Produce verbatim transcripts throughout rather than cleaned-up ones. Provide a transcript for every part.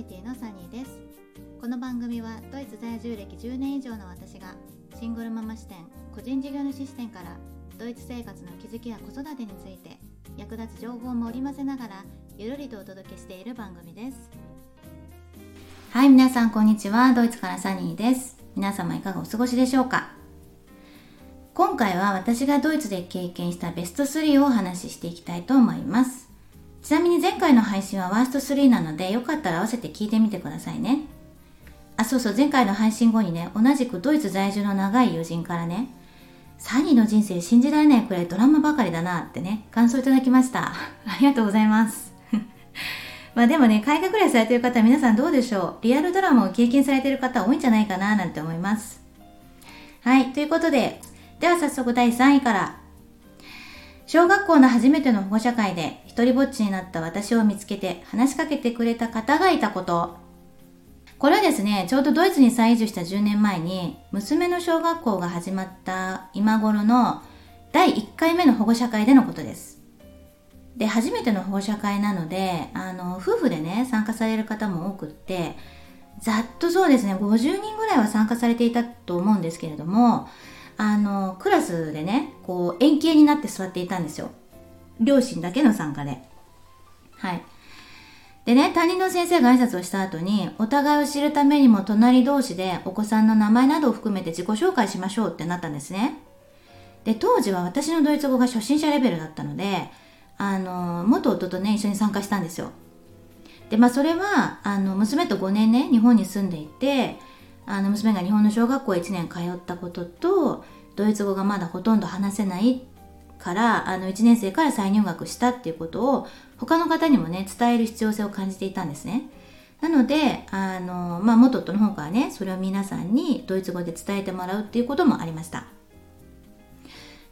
ニティのサニーです。この番組はドイツ在住歴じゅうねん以上の私がシングルママ視点、個人事業主視点からドイツ生活の気づきや子育てについて役立つ情報も織り交ぜながらゆるりとお届けしている番組です。はい、皆さんこんにちは。ドイツからサニーです。皆様いかがお過ごしでしょうか。今回は私がドイツで経験したベストスリーをお話ししていきたいと思います。ちなみに前回の配信はワーストスリーなので、よかったら合わせて聞いてみてくださいね。あ、そうそう、前回の配信後にね、同じくドイツ在住の長い友人からね、サニーの人生信じられないくらいドラマばかりだなってね、感想いただきました。ありがとうございます。まあでもね、海外暮らしされている方は皆さんどうでしょう。リアルドラマを経験されている方多いんじゃないかななんて思います。はい、ということで、では早速だいさんいから。小学校の初めての保護者会で一人ぼっちになった私を見つけて話しかけてくれた方がいたこと。これはですね、ちょうどドイツに再移住したじゅうねんまえに娘の小学校が始まった今頃のだいいっかいめの保護者会でのことです。で、初めての保護者会なのであの夫婦でね参加される方も多くって、ざっとそうですねごじゅうにんぐらいは参加されていたと思うんですけれども、あのクラスでねこう円形になって座っていたんですよ。両親だけの参加で。はい。でね、担任の先生が挨拶をした後に、お互いを知るためにも隣同士でお子さんの名前などを含めて自己紹介しましょうってなったんですね。で、当時は私のドイツ語が初心者レベルだったので、あの元夫とね一緒に参加したんですよ。で、まあそれはあの娘とごねんね日本に住んでいて、あの娘が日本の小学校いちねん通ったことと、ドイツ語がまだほとんど話せないからあのいちねん生から再入学したっていうことを他の方にもね伝える必要性を感じていたんですね。なのであの、まあ、元夫の方からねそれを皆さんにドイツ語で伝えてもらうっていうこともありました。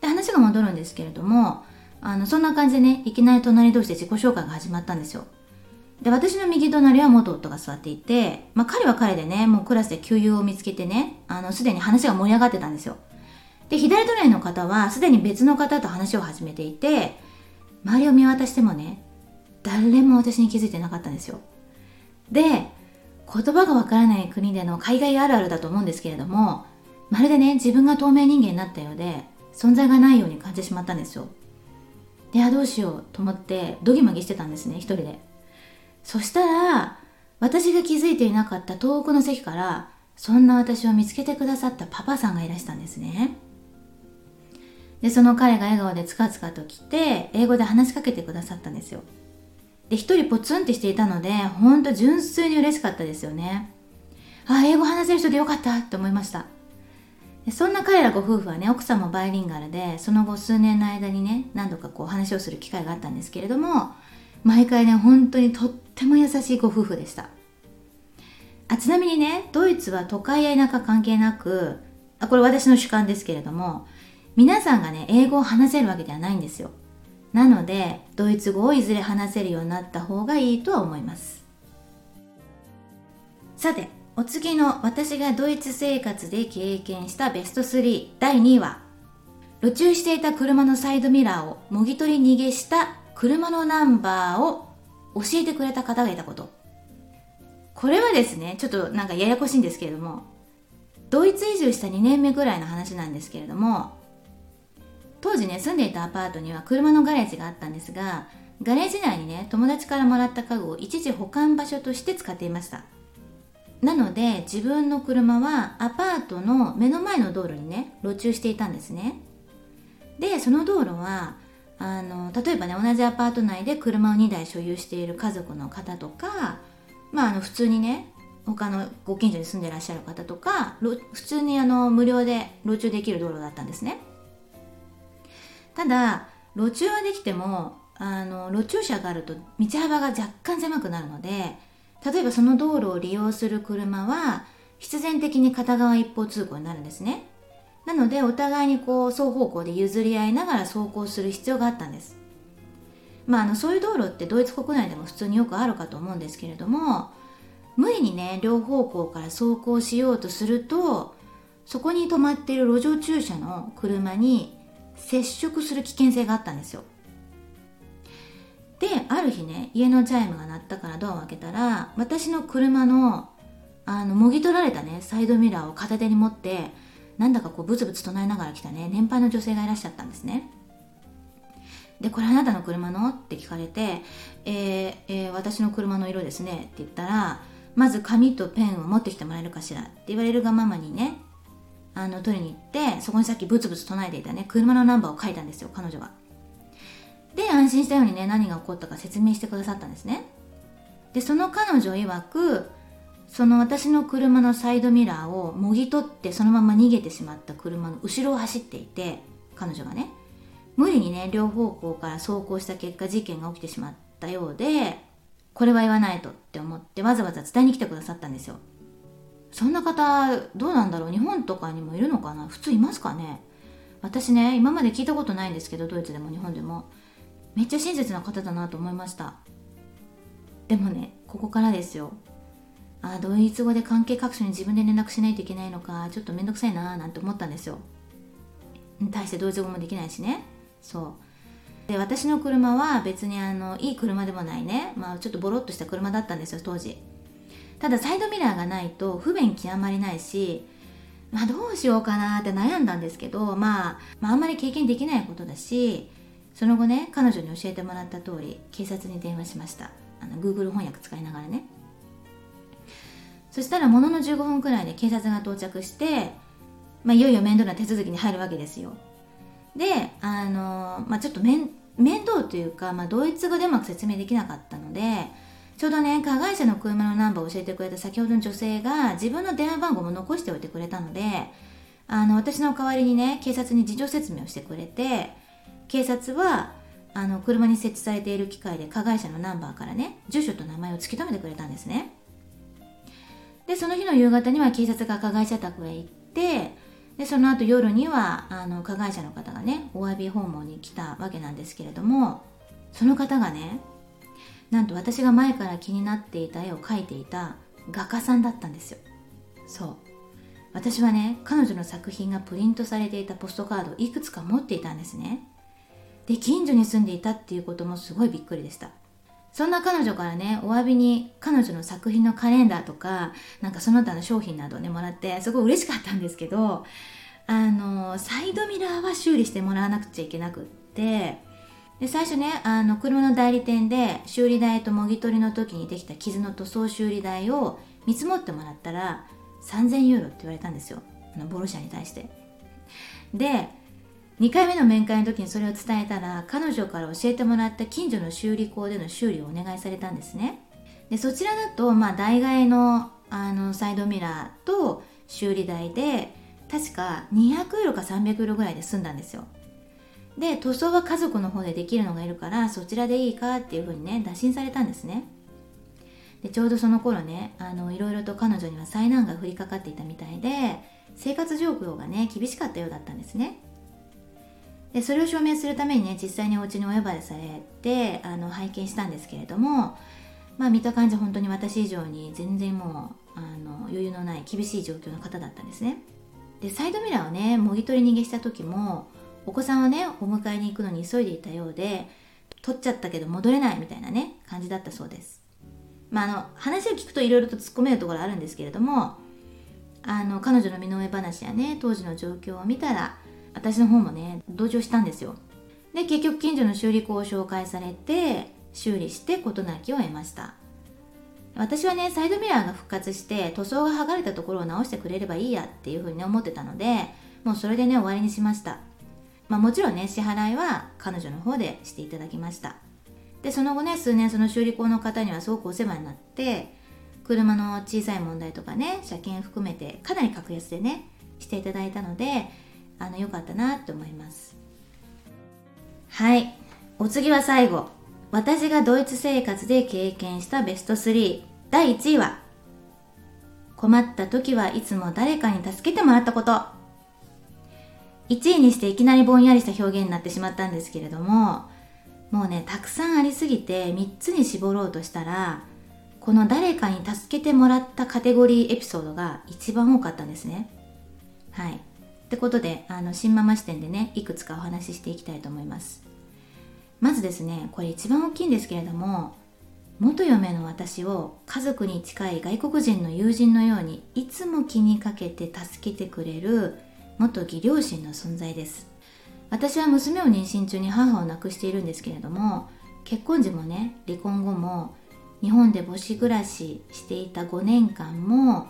で、話が戻るんですけれども、あのそんな感じでねいきなり隣同士で自己紹介が始まったんですよ。で、私の右隣は元夫が座っていて、まあ、彼は彼でねもうクラスで旧友を見つけてねあのすでに話が盛り上がってたんですよ。で、左隣の方はすでに別の方と話を始めていて、周りを見渡してもね誰も私に気づいてなかったんですよ。で、言葉がわからない国での海外あるあるだと思うんですけれども、まるでね自分が透明人間になったようで存在がないように感じてしまったんですよ。で、あどうしようと思ってドギマギしてたんですね、一人で。そしたら、私が気づいていなかった遠くの席から、そんな私を見つけてくださったパパさんがいらしたんですね。で、その彼が笑顔でつかつかと来て、英語で話しかけてくださったんですよ。で、一人ポツンってしていたので、ほんと純粋に嬉しかったですよね。あ、英語話せる人でよかったって思いました。で、そんな彼らご夫婦はね、奥さんもバイリンガルで、その後数年の間にね、何度かこう話をする機会があったんですけれども、毎回ね、本当にとっても優しいご夫婦でした。あ、ちなみにね、ドイツは都会や田舎関係なく、あ、これ私の主観ですけれども、皆さんがね、英語を話せるわけではないんですよ。なので、ドイツ語をいずれ話せるようになった方がいいとは思います。さて、お次の私がドイツ生活で経験したベストスリー、だいにいは、路駐していた車のサイドミラーをもぎ取り逃げした車のナンバーを教えてくれた方がいたこと。これはですねちょっとなんかややこしいんですけれども、ドイツ移住したにねんめぐらいの話なんですけれども、当時ね住んでいたアパートには車のガレージがあったんですが、ガレージ内にね友達からもらった家具を一時保管場所として使っていました。なので自分の車はアパートの目の前の道路にね路駐していたんですね。で、その道路はあの例えばね同じアパート内で車をにだい所有している家族の方とか、まあ、あの普通にね他のご近所に住んでいらっしゃる方とか、普通にあの無料で路駐できる道路だったんですね。ただ路駐はできてもあの路駐車があると道幅が若干狭くなるので、例えばその道路を利用する車は必然的に片側一方通行になるんですね。なのでお互いにこう双方向で譲り合いながら走行する必要があったんです。まあ、あのそういう道路ってドイツ国内でも普通によくあるかと思うんですけれども、無理にね両方向から走行しようとすると、そこに止まっている路上駐車の車に接触する危険性があったんですよ。で、ある日ね、家のチャイムが鳴ったからドアを開けたら、私の車のあのもぎ取られたねサイドミラーを片手に持って、なんだかこうブツブツ唱えながら来たね年配の女性がいらっしゃったんですね。で、これあなたの車のって聞かれて、えーえー、私の車の色ですねって言ったら、まず紙とペンを持ってきてもらえるかしらって言われるがままにね、あの取りに行って、そこにさっきブツブツ唱えていたね車のナンバーを書いたんですよ、彼女が。で、安心したようにね何が起こったか説明してくださったんですね。で、その彼女曰く、その私の車のサイドミラーをもぎ取ってそのまま逃げてしまった車の後ろを走っていて、彼女がね無理にね両方向から走行した結果、事件が起きてしまったようで、これは言わないとって思ってわざわざ伝えに来てくださったんですよ。そんな方どうなんだろう、日本とかにもいるのかな、普通いますかね。私ね今まで聞いたことないんですけど、ドイツでも日本でもめっちゃ親切な方だなと思いました。でもね、ここからですよ。あ、ドイツ語で関係各所に自分で連絡しないといけないのか、ちょっとめんどくさいななんて思ったんですよ。大してドイツ語もできないしね。そうで、私の車は別にあのいい車でもないね、まあ、ちょっとボロっとした車だったんですよ、当時。ただサイドミラーがないと不便極まりないし、まあ、どうしようかなって悩んだんですけど、まあ、まああんまり経験できないことだし、その後ね彼女に教えてもらった通り警察に電話しました。あの Google 翻訳使いながらね。そしたらもののじゅうごふんくらいで警察が到着して、まあ、いよいよ面倒な手続きに入るわけですよ。で、あのまあ、ちょっと面倒というか、まあ、ドイツ語でうまく説明できなかったので、ちょうどね加害者の車のナンバーを教えてくれた先ほどの女性が自分の電話番号も残しておいてくれたので、あの私の代わりにね警察に事情説明をしてくれて、警察はあの車に設置されている機械で加害者のナンバーからね住所と名前を突き止めてくれたんですね。で、その日の夕方には警察が加害者宅へ行って、でその後夜にはあの加害者の方がねお詫び訪問に来たわけなんですけれども、その方がねなんと私が前から気になっていた絵を描いていた画家さんだったんですよ。そう、私はね彼女の作品がプリントされていたポストカードをいくつか持っていたんですね。で、近所に住んでいたっていうこともすごいびっくりでした。そんな彼女からねお詫びに彼女の作品のカレンダーとかなんかその他の商品などをねもらってすごい嬉しかったんですけど、あのサイドミラーは修理してもらわなくちゃいけなくって、で最初ねあの車の代理店で修理代ともぎ取りの時にできた傷の塗装修理代を見積もってもらったらさんぜんユーロって言われたんですよ、あのボロ車に対して。で、にかいめの面会の時にそれを伝えたら、彼女から教えてもらった近所の修理工での修理をお願いされたんですね。でそちらだと、まあ、代替え の, あのサイドミラーと修理代で確かにひゃくユーロかさんびゃくユーロぐらいで済んだんですよ。で、塗装は家族の方でできるのがいるからそちらでいいかっていう風にね打診されたんですね。でちょうどその頃ねあのいろいろと彼女には災難が降りかかっていたみたいで、生活状況がね厳しかったようだったんですね。でそれを証明するためにね実際にお家にお呼ばれされてあの拝見したんですけれども、まあ見た感じ本当に私以上に全然もうあの余裕のない厳しい状況の方だったんですね。でサイドミラーをねもぎ取り逃げした時もお子さんをねお迎えに行くのに急いでいたようで、取っちゃったけど戻れないみたいなね感じだったそうです。まああの話を聞くといろいろと突っ込めるところあるんですけれども、あの彼女の身の上話やね当時の状況を見たら私の方もね同情したんですよ。で結局近所の修理工を紹介されて修理して事なきを得ました。私はねサイドミラーが復活して塗装が剥がれたところを直してくれればいいやっていうふうに、ね、思ってたのでもうそれでね終わりにしました。まあ、もちろんね支払いは彼女の方でしていただきました。でその後ね数年その修理工の方にはすごくお世話になって、車の小さい問題とかね車検含めてかなり格安でねしていただいたので、あの良かったなと思います。はい、お次は最後、私がドイツ生活で経験したベストスリー。だいいちいは困った時はいつも誰かに助けてもらったこと。いちいにしていきなりぼんやりした表現になってしまったんですけれども、もうねたくさんありすぎてみっつに絞ろうとしたら、この誰かに助けてもらったカテゴリーエピソードが一番多かったんですね。はい、ってことであの新ママ視点でねいくつかお話ししていきたいと思います。まずですね、これ一番大きいんですけれども、元嫁の私を家族に近い外国人の友人のようにいつも気にかけて助けてくれる元義両親の存在です。私は娘を妊娠中に母を亡くしているんですけれども、結婚時もね、離婚後も日本で母子暮らししていたごねんかんも、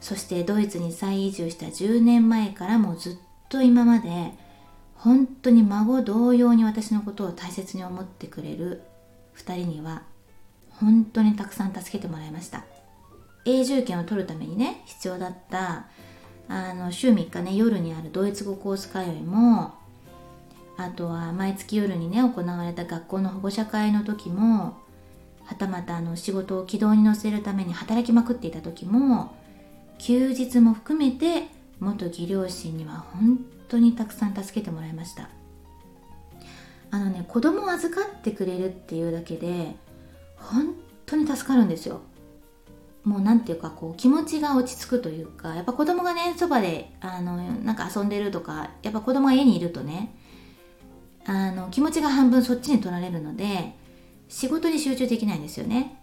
そしてドイツに再移住したじゅうねんまえからもずっと今まで本当に孫同様に私のことを大切に思ってくれるふたりには本当にたくさん助けてもらいました。永住権を取るためにね、必要だったあの週みっかね、夜にあるドイツ語コース通いも、あとは毎月夜にね行われた学校の保護者会の時も、はたまたあの仕事を軌道に乗せるために働きまくっていた時も、休日も含めて元義両親には本当にたくさん助けてもらいました。あのね、子供を預かってくれるっていうだけで本当に助かるんですよ。もうなんていうか、こう気持ちが落ち着くというか、やっぱ子供がねそばであのなんか遊んでるとか、やっぱ子供が家にいるとね、あの気持ちが半分そっちに取られるので仕事に集中できないんですよね、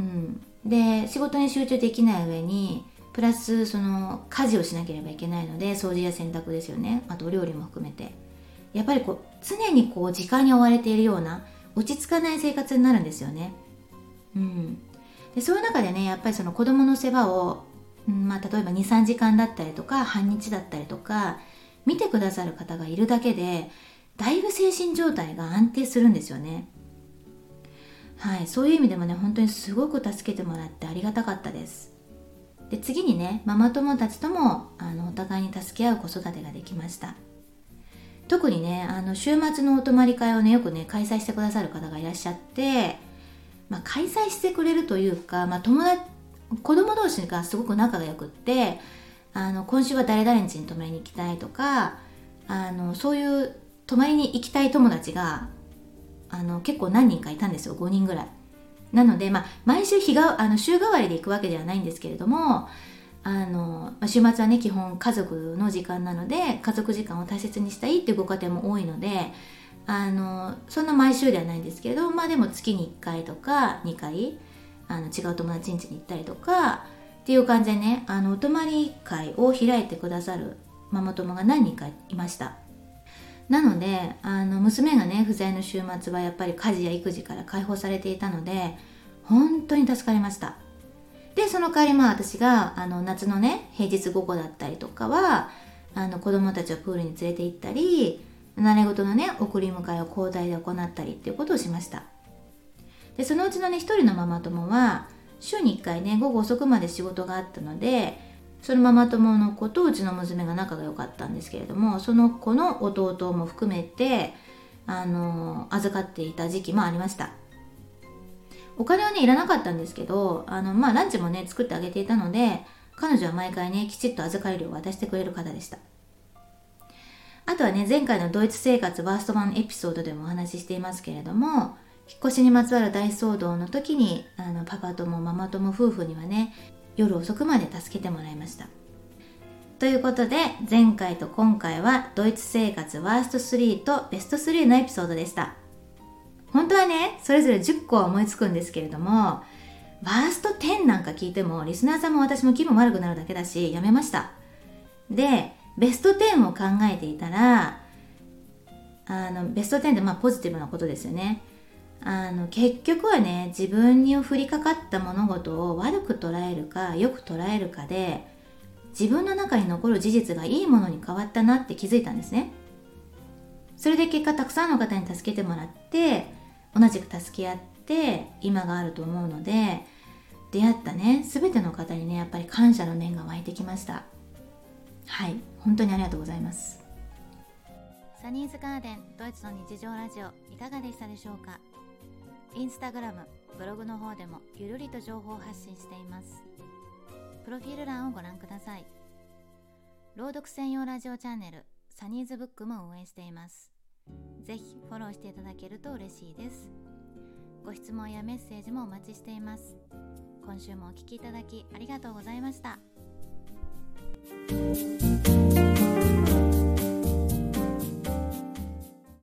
うん、で仕事に集中できない上にプラスその家事をしなければいけないので、掃除や洗濯ですよね、あとお料理も含めて、やっぱりこう常にこう時間に追われているような落ち着かない生活になるんですよね、うん、でそういう中でね、やっぱりその子供の世話を、うんまあ、例えば に,さん 時間だったりとか半日だったりとか見てくださる方がいるだけで、だいぶ精神状態が安定するんですよね。はい、そういう意味でもね、本当にすごく助けてもらってありがたかったです。で次にね、ママ友たちともあのお互いに助け合う子育てができました。特にね、あの週末のお泊まり会をねよくね開催してくださる方がいらっしゃって、まあ、開催してくれるというか、まあ、友達子供同士がすごく仲がよくって、あの今週は誰々ん家に泊まりに行きたいとか、あのそういう泊まりに行きたい友達があの結構何人かいたんですよ、ごにんぐらい。なので、まあ、毎週日があの週替わりで行くわけではないんですけれども、あの週末はね基本家族の時間なので家族時間を大切にしたいっていうご家庭も多いので、あのそんな毎週ではないんですけれど、まあでも月にいっかいとかにかいあの違う友達ん家に行ったりとかっていう感じでね、あのお泊まり会を開いてくださるママ友が何人かいました。なのであの娘がね不在の週末はやっぱり家事や育児から解放されていたので本当に助かりました。でその代わり、まあ私があの夏のね平日午後だったりとかはあの子供たちをプールに連れて行ったり、習い事のね送り迎えを交代で行ったりっていうことをしました。でそのうちのね一人のママ友は週にいっかいね午後遅くまで仕事があったので、そのママ友の子とうちの娘が仲が良かったんですけれども、その子の弟も含めてあの預かっていた時期もありました。お金はねいらなかったんですけど、あのまあランチもね作ってあげていたので、彼女は毎回ねきちっと預かり料を渡してくれる方でした。あとはね、前回のドイツ生活ワーストワンエピソードでもお話ししていますけれども、引っ越しにまつわる大騒動の時にあのパパ友ママ友夫婦にはね夜遅くまで助けてもらいました。ということで、前回と今回はドイツ生活ワーストスリーとベストスリーのエピソードでした。本当はねそれぞれじゅっこは思いつくんですけれども、ワーストじゅうなんか聞いてもリスナーさんも私も気分悪くなるだけだしやめました。でベストじゅうを考えていたら、あのベストじゅうってまあポジティブなことですよね。あの結局はね自分に降りかかった物事を悪く捉えるかよく捉えるかで、自分の中に残る事実がいいものに変わったなって気づいたんですね。それで結果たくさんの方に助けてもらって、同じく助け合って今があると思うので、出会ったね全ての方にねやっぱり感謝の念が湧いてきました。はい、本当にありがとうございます。サニーズガーデンドイツの日常ラジオいかがでしたでしょうか。インスタグラム、ブログの方でもゆるりと情報発信しています。プロフィール欄をご覧ください。朗読専用ラジオチャンネルサニーズブックも運営しています。ぜひフォローしていただけると嬉しいです。ご質問やメッセージもお待ちしています。今週もお聞きいただきありがとうございました。